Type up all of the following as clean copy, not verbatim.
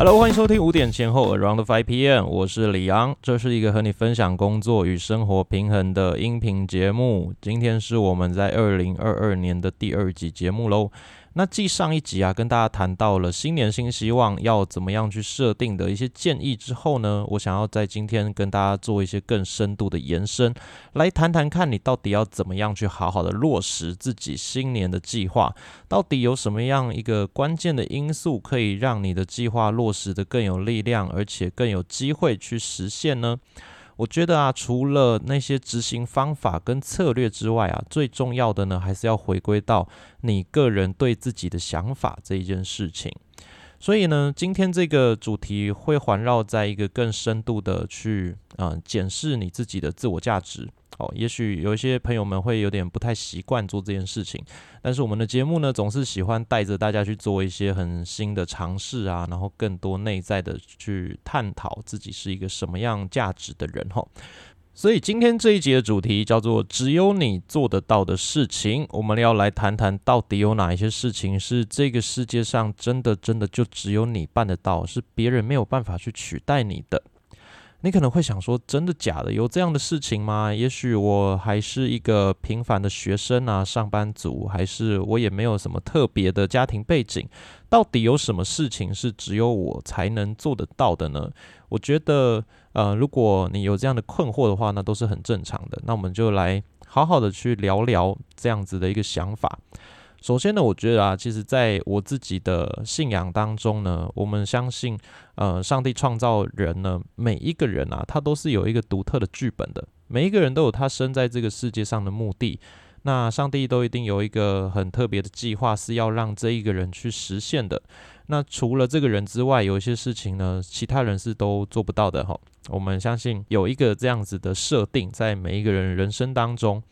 Hello， 欢迎收听5点前后 Around 5 PM， 我是李昂，这是一个和你分享工作与生活平衡的音频节目。今天是我们在2022年的第2集节目喽。那继上一集啊，跟大家谈到了新年新希望要怎么样去设定的一些建议之后呢，我想要在今天跟大家做一些更深度的延伸，来谈谈看你到底要怎么样去好好的落实自己新年的计划，到底有什么样一个关键的因素可以让你的计划落实的更有力量，而且更有机会去实现呢？我觉得啊，除了那些执行方法跟策略之外啊，最重要的呢，还是要回归到你个人对自己的想法这一件事情。所以呢，今天这个主题会环绕在一个更深度的去检视你自己的自我价值。也许有一些朋友们会有点不太习惯做这件事情，但是我们的节目呢，总是喜欢带着大家去做一些很新的尝试啊，然后更多内在的去探讨自己是一个什么样价值的人。所以今天这一集的主题叫做只有你做得到的事情，我们要来谈谈到底有哪一些事情是这个世界上真的就只有你办得到，是别人没有办法去取代你的。你可能会想说，真的假的？有这样的事情吗？也许我还是一个平凡的学生啊，上班族，还是我也没有什么特别的家庭背景，到底有什么事情是只有我才能做得到的呢？我觉得，如果你有这样的困惑的话，那都是很正常的。那我们就来好好的去聊聊这样子的一个想法。首先呢，我觉得啊，其实在我自己的信仰当中呢，我们相信，上帝创造人呢，每一个人啊，他都是有一个独特的剧本的，每一个人都有他生在这个世界上的目的。那上帝都一定有一个很特别的计划，是要让这一个人去实现的。那除了这个人之外，有一些事情呢，其他人是都做不到的。我们相信有一个这样子的设定，在每一个人人生当中。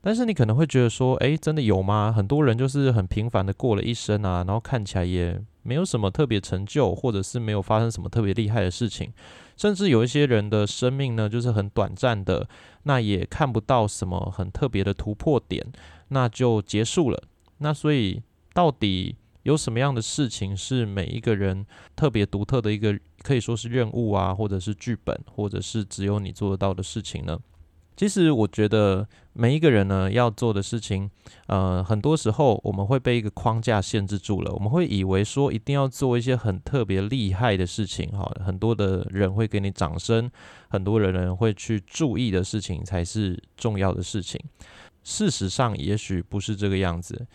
但是你可能会觉得说，真的有吗？很多人就是很平凡的过了一生啊，然后看起来也没有什么特别成就，或者是没有发生什么特别厉害的事情，甚至有一些人的生命呢，就是很短暂的，那也看不到什么很特别的突破点，那就结束了。那所以到底有什么样的事情是每一个人特别独特的一个，可以说是任务啊，或者是剧本，或者是只有你做得到的事情呢？其实我觉得每一个人呢要做的事情，很多时候我们会被一个框架限制住了，我们会以为说一定要做一些很特别厉害的事情，很多的人会给你掌声，很多人会去注意的事情才是重要的事情。事实上也许不是这个样子，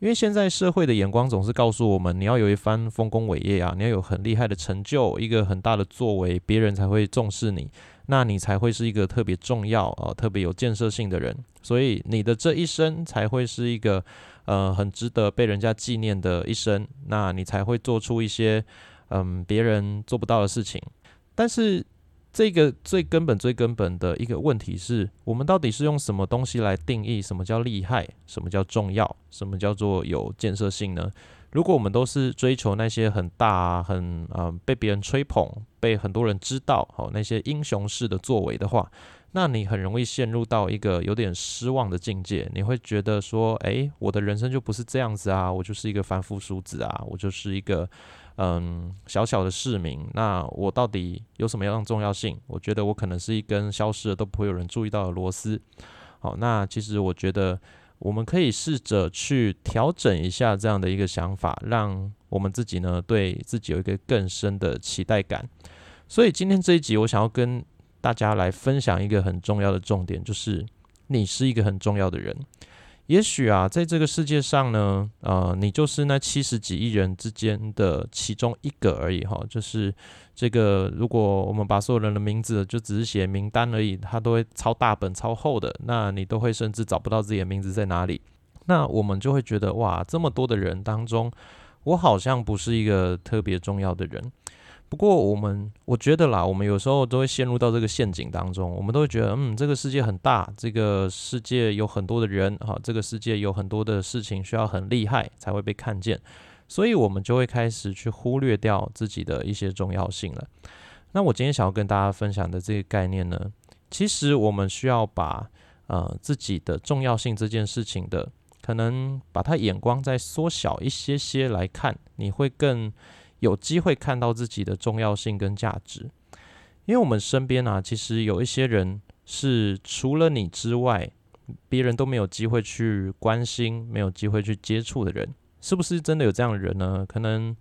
因为现在社会的眼光总是告诉我们，你要有一番丰功伟业啊，你要有很厉害的成就，一个很大的作为，别人才会重视你，那你才会是一个特别重要，特别有建设性的人，所以你的这一生才会是一个很值得被人家纪念的一生，那你才会做出一些别人做不到的事情。但是这个最根本的一个问题是，我们到底是用什么东西来定义什么叫厉害，什么叫重要，什么叫做有建设性呢？如果我们都是追求那些很大啊，很被别人吹捧，被很多人知道那些英雄式的作为的话，那你很容易陷入到一个有点失望的境界。你会觉得说，我的人生就不是这样子啊，我就是一个凡夫俗子啊，我就是一个小小的市民，那我到底有什么样的重要性？我觉得我可能是一根消失了都不会有人注意到的螺丝。那其实我觉得我们可以试着去调整一下这样的一个想法，让我们自己呢对自己有一个更深的期待感。所以今天这一集我想要跟大家来分享一个很重要的重点，就是你是一个很重要的人。也许啊，在这个世界上呢，你就是那70几亿人之间的其中一个而已，就是这个，如果我们把所有人的名字就只是写名单而已，它都会超大本、超厚的，那你都会甚至找不到自己的名字在哪里。那我们就会觉得，哇，这么多的人当中，我好像不是一个特别重要的人。不过我觉得啦，我们有时候都会陷入到这个陷阱当中，我们都会觉得，这个世界很大，这个世界有很多的人，这个世界有很多的事情需要很厉害才会被看见，所以我们就会开始去忽略掉自己的一些重要性了。那我今天想要跟大家分享的这个概念呢，其实我们需要把自己的重要性这件事情的，可能把它眼光再缩小一些些来看，你会更有机会看到自己的重要性跟价值。因为我们身边啊，其实有一些人是除了你之外，别人都没有机会去关心，没有机会去接触的人。是不是真的有这样的人呢？可能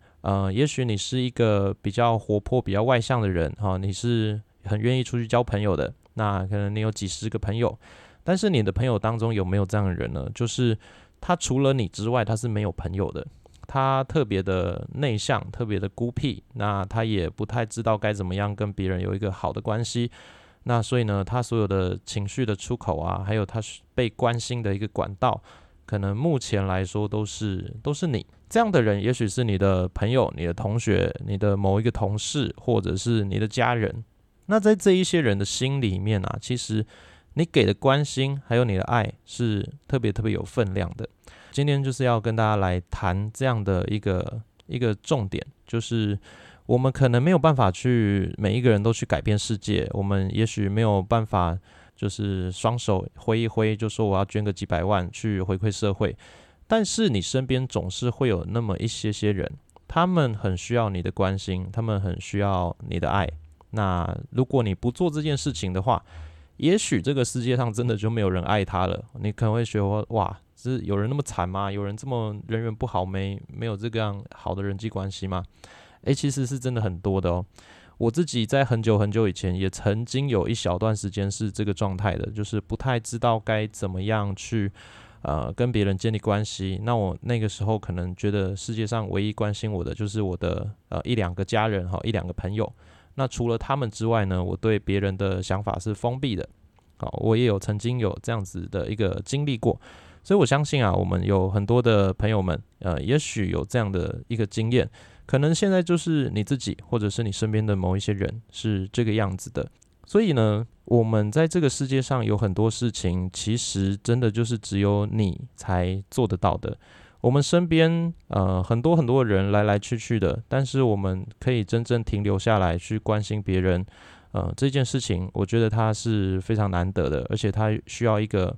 也许你是一个比较活泼比较外向的人，你是很愿意出去交朋友的，那可能你有几十个朋友，但是你的朋友当中有没有这样的人呢？就是他除了你之外他是没有朋友的，他特别的内向，特别的孤僻，那他也不太知道该怎么样跟别人有一个好的关系，那所以呢他所有的情绪的出口啊，还有他被关心的一个管道，可能目前来说都是你。这样的人也许是你的朋友，你的同学，你的某一个同事，或者是你的家人。那在这一些人的心里面啊，其实你给的关心还有你的爱是特别特别有分量的。今天就是要跟大家来谈这样的一个重点，就是我们可能没有办法去每一个人都去改变世界，我们也许没有办法就是双手挥一挥就说我要捐个几百万去回馈社会，但是你身边总是会有那么一些人，他们很需要你的关心，他们很需要你的爱。那如果你不做这件事情的话，也许这个世界上真的就没有人爱他了。你可能会觉得哇，是有人那么惨吗？有人这么人缘不好，没有这个样好的人际关系吗？其实是真的很多的哦。我自己在很久很久以前也曾经有一小段时间是这个状态的，就是不太知道该怎么样去跟别人建立关系。那我那个时候可能觉得世界上唯一关心我的就是我的一两个家人，一两个朋友。那除了他们之外呢，我对别人的想法是封闭的。我也有曾经有这样子的一个经历过，所以我相信啊，我们有很多的朋友们也许有这样的一个经验。可能现在就是你自己或者是你身边的某一些人是这个样子的。所以呢，我们在这个世界上有很多事情其实真的就是只有你才做得到的。我们身边很多很多人来来去去的，但是我们可以真正停留下来去关心别人这件事情，我觉得它是非常难得的，而且它需要一个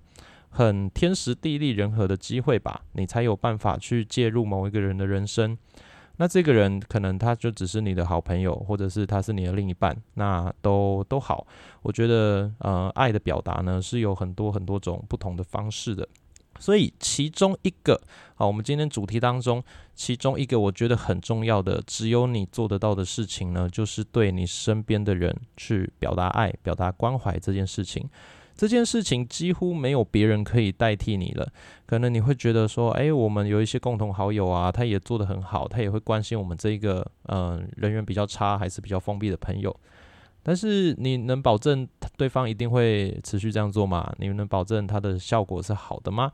很天时地利人和的机会吧，你才有办法去介入某一个人的人生。那这个人可能他就只是你的好朋友，或者是他是你的另一半，那都好。我觉得爱的表达呢是有很多很多种不同的方式的。所以其中一个我们今天主题当中其中一个我觉得很重要的只有你做得到的事情呢，就是对你身边的人去表达爱，表达关怀这件事情。这件事情几乎没有别人可以代替你了。可能你会觉得说我们有一些共同好友啊，他也做得很好，他也会关心我们这一个人缘比较差还是比较封闭的朋友。但是你能保证对方一定会持续这样做吗？你能保证他的效果是好的吗？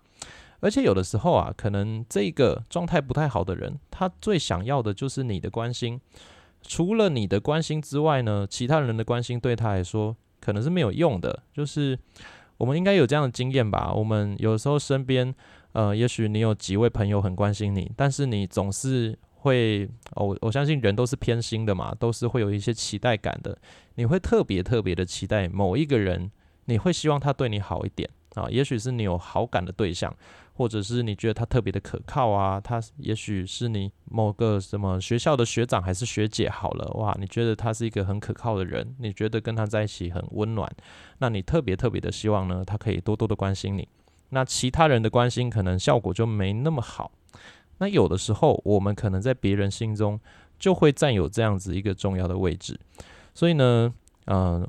而且有的时候啊，可能这个状态不太好的人，他最想要的就是你的关心。除了你的关心之外呢，其他人的关心对他来说可能是没有用的。就是我们应该有这样的经验吧，我们有时候身边也许你有几位朋友很关心你，但是你总是会我相信人都是偏心的嘛，都是会有一些期待感的。你会特别特别的期待某一个人，你会希望他对你好一点也许是你有好感的对象，或者是你觉得他特别的可靠啊，他也许是你某个什么学校的学长还是学姐好了，哇，你觉得他是一个很可靠的人，你觉得跟他在一起很温暖，那你特别特别的希望呢，他可以多多的关心你。那其他人的关心可能效果就没那么好。那有的时候我们可能在别人心中就会占有这样子一个重要的位置。所以呢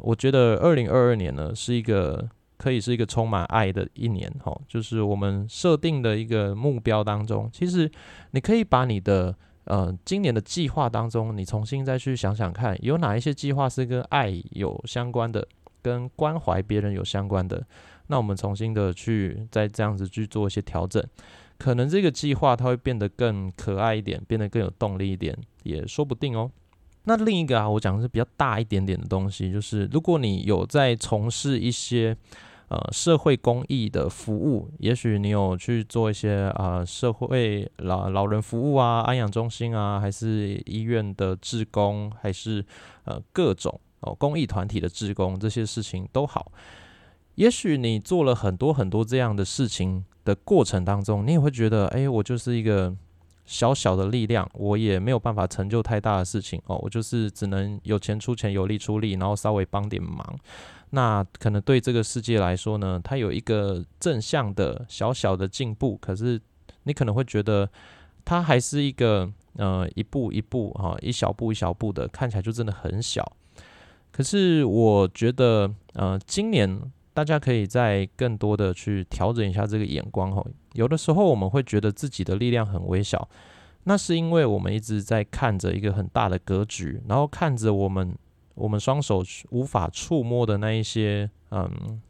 我觉得2022年呢是一个可以是一个充满爱的一年就是我们设定的一个目标当中，其实你可以把你的今年的计划当中，你重新再去想想看，有哪一些计划是跟爱有相关的，跟关怀别人有相关的，那我们重新的去再这样子去做一些调整，可能这个计划它会变得更可爱一点，变得更有动力一点，也说不定哦。那另一个我讲的是比较大一点点的东西，就是如果你有在从事一些社会公益的服务，也许你有去做一些社会老人服务啊，安养中心啊，还是医院的志工，还是各种公益团体的志工，这些事情都好。也许你做了很多很多这样的事情的过程当中，你也会觉得我就是一个小小的力量，我也没有办法成就太大的事情哦。我就是只能有钱出钱，有力出力，然后稍微帮点忙。那可能对这个世界来说呢，它有一个正向的小小的进步，可是你可能会觉得它还是一个一步一步哈，一小步一小步的，看起来就真的很小。可是我觉得今年大家可以再更多的去调整一下这个眼光哦。有的时候我们会觉得自己的力量很微小，那是因为我们一直在看着一个很大的格局，然后看着我们双手无法触摸的那一些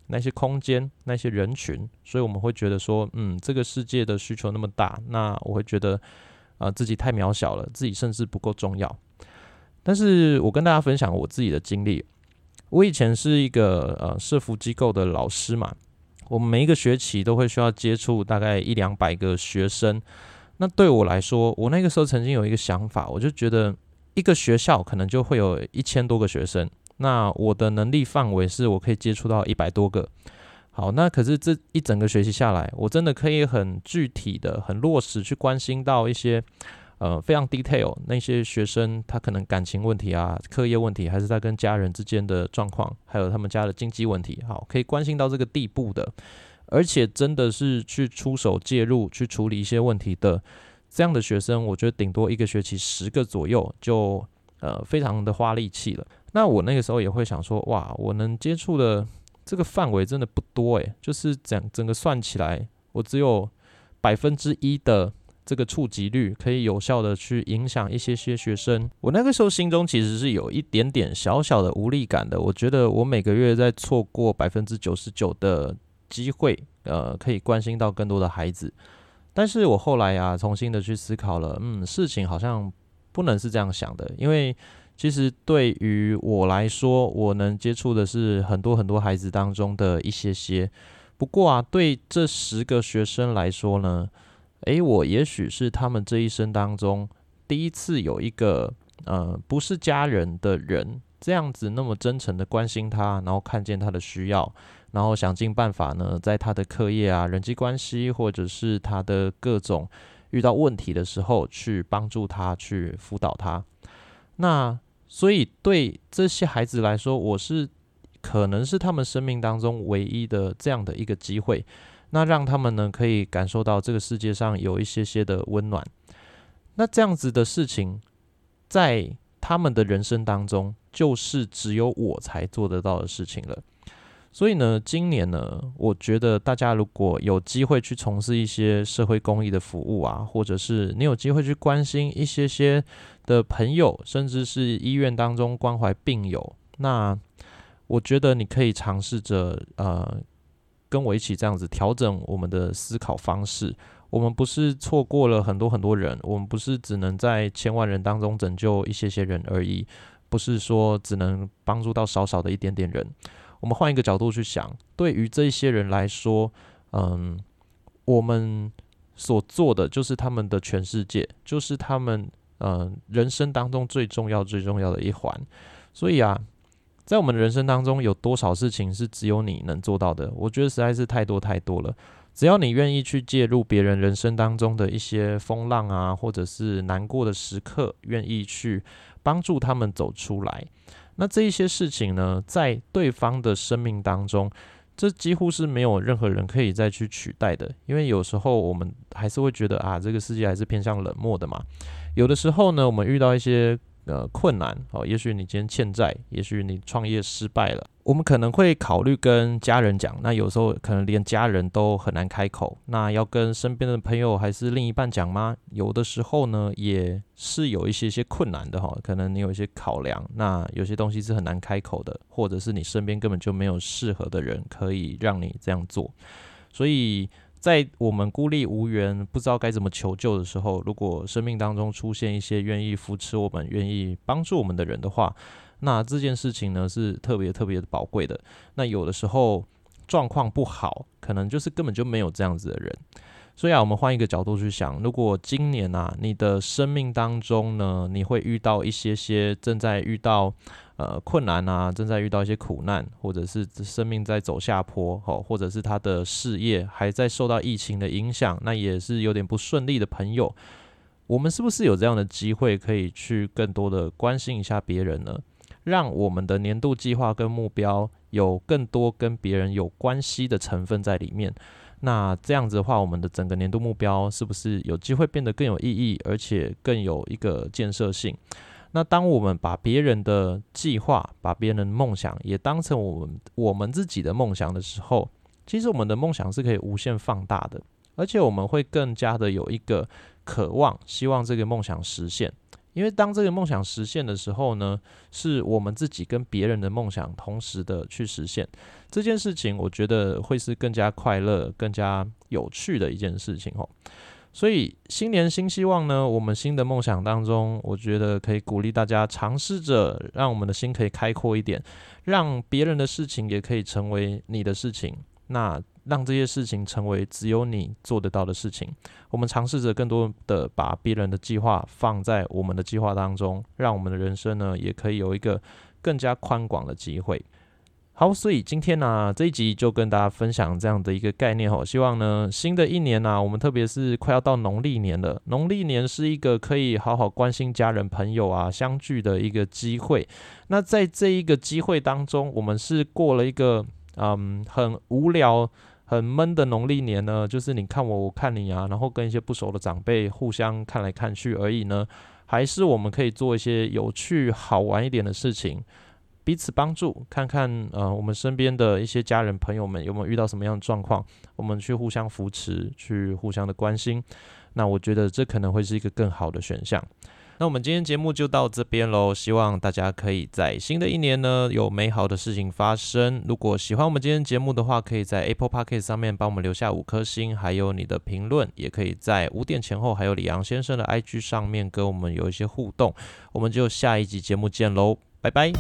那些空间，那些人群，所以我们会觉得说，这个世界的需求那么大，那我会觉得自己太渺小了，自己甚至不够重要。但是我跟大家分享我自己的经历，我以前是一个社福机构的老师嘛，我们每一个学期都会需要接触大概100-200个学生。那对我来说，我那个时候曾经有一个想法，我就觉得一个学校可能就会有1000多个学生，那我的能力范围是我可以接触到100多个。好，那可是这一整个学期下来，我真的可以很具体的、很落实去关心到一些非常 detail 那些学生，他可能感情问题啊、课业问题，还是在跟家人之间的状况，还有他们家的经济问题，好，可以关心到这个地步的，而且真的是去出手介入去处理一些问题的这样的学生，我觉得顶多一个学期10个左右就非常的花力气了。那我那个时候也会想说，哇，我能接触的这个范围真的不多耶，就是整个算起来，我只有1%的这个触及率可以有效的去影响一些学生。我那个时候心中其实是有一点点小小的无力感的，我觉得我每个月在错过99%的机会，可以关心到更多的孩子。但是我后来重新的去思考了，事情好像不能是这样想的，因为其实对于我来说，我能接触的是很多很多孩子当中的一些。不过对这10个学生来说呢，我也许是他们这一生当中第一次有一个不是家人的人这样子那么真诚的关心他，然后看见他的需要，然后想尽办法呢，在他的课业人际关系，或者是他的各种遇到问题的时候，去帮助他，去辅导他。那所以对这些孩子来说，我是可能是他们生命当中唯一的这样的一个机会，那让他们呢可以感受到这个世界上有一些的温暖。那这样子的事情在他们的人生当中，就是只有我才做得到的事情了。所以呢，今年呢，我觉得大家如果有机会去从事一些社会公益的服务或者是你有机会去关心一些的朋友，甚至是医院当中关怀病友，那我觉得你可以尝试着跟我一起这样子调整我们的思考方式。我们不是错过了很多很多人，我们不是只能在1000万人当中拯救一些人而已，不是说只能帮助到少少的一点点人。我们换一个角度去想，对于这些人来说，我们所做的就是他们的全世界，就是他们人生当中最重要的一环。所以在我们的人生当中，有多少事情是只有你能做到的？我觉得实在是太多太多了。只要你愿意去介入别人人生当中的一些风浪或者是难过的时刻，愿意去帮助他们走出来，那这一些事情呢，在对方的生命当中，这几乎是没有任何人可以再去取代的。因为有时候我们还是会觉得这个世界还是偏向冷漠的嘛。有的时候呢，我们遇到一些困难，也许你今天欠债，也许你创业失败了，我们可能会考虑跟家人讲，那有时候可能连家人都很难开口，那要跟身边的朋友还是另一半讲吗？有的时候呢，也是有一些困难的可能你有一些考量，那有些东西是很难开口的，或者是你身边根本就没有适合的人可以让你这样做。所以在我们孤立无援、不知道该怎么求救的时候，如果生命当中出现一些愿意扶持我们、愿意帮助我们的人的话，那这件事情呢是特别特别宝贵的。那有的时候状况不好，可能就是根本就没有这样子的人。所以我们换一个角度去想，如果今年你的生命当中呢，你会遇到一些正在遇到困难正在遇到一些苦难，或者是生命在走下坡，或者是他的事业还在受到疫情的影响，那也是有点不顺利的朋友，我们是不是有这样的机会可以去更多的关心一下别人呢？让我们的年度计划跟目标有更多跟别人有关系的成分在里面，那这样子的话，我们的整个年度目标是不是有机会变得更有意义，而且更有一个建设性？那当我们把别人的计划、把别人的梦想也当成我们自己的梦想的时候，其实我们的梦想是可以无限放大的，而且我们会更加的有一个渴望，希望这个梦想实现。因为当这个梦想实现的时候呢，是我们自己跟别人的梦想同时的去实现这件事情，我觉得会是更加快乐、更加有趣的一件事情哦。所以新年新希望呢，我们新的梦想当中，我觉得可以鼓励大家尝试着让我们的心可以开阔一点，让别人的事情也可以成为你的事情，那让这些事情成为只有你做得到的事情。我们尝试着更多的把别人的计划放在我们的计划当中，让我们的人生呢也可以有一个更加宽广的机会。好，所以今天呢，这一集就跟大家分享这样的一个概念哦。希望呢，新的一年啊，我们特别是快要到农历年了，农历年是一个可以好好关心家人朋友啊相聚的一个机会。那在这一个机会当中，我们是过了一个很无聊很闷的农历年呢，就是你看我，我看你啊，然后跟一些不熟的长辈互相看来看去而已呢，还是我们可以做一些有趣好玩一点的事情，彼此帮助，看看我们身边的一些家人朋友们有没有遇到什么样的状况，我们去互相扶持，去互相的关心，那我觉得这可能会是一个更好的选项。那我们今天节目就到这边咯，希望大家可以在新的一年呢有美好的事情发生。如果喜欢我们今天节目的话，可以在 Apple Podcast 上面帮我们留下5颗星，还有你的评论，也可以在5点前后还有李昂先生的 IG 上面跟我们有一些互动。我们就下一集节目见咯，拜拜。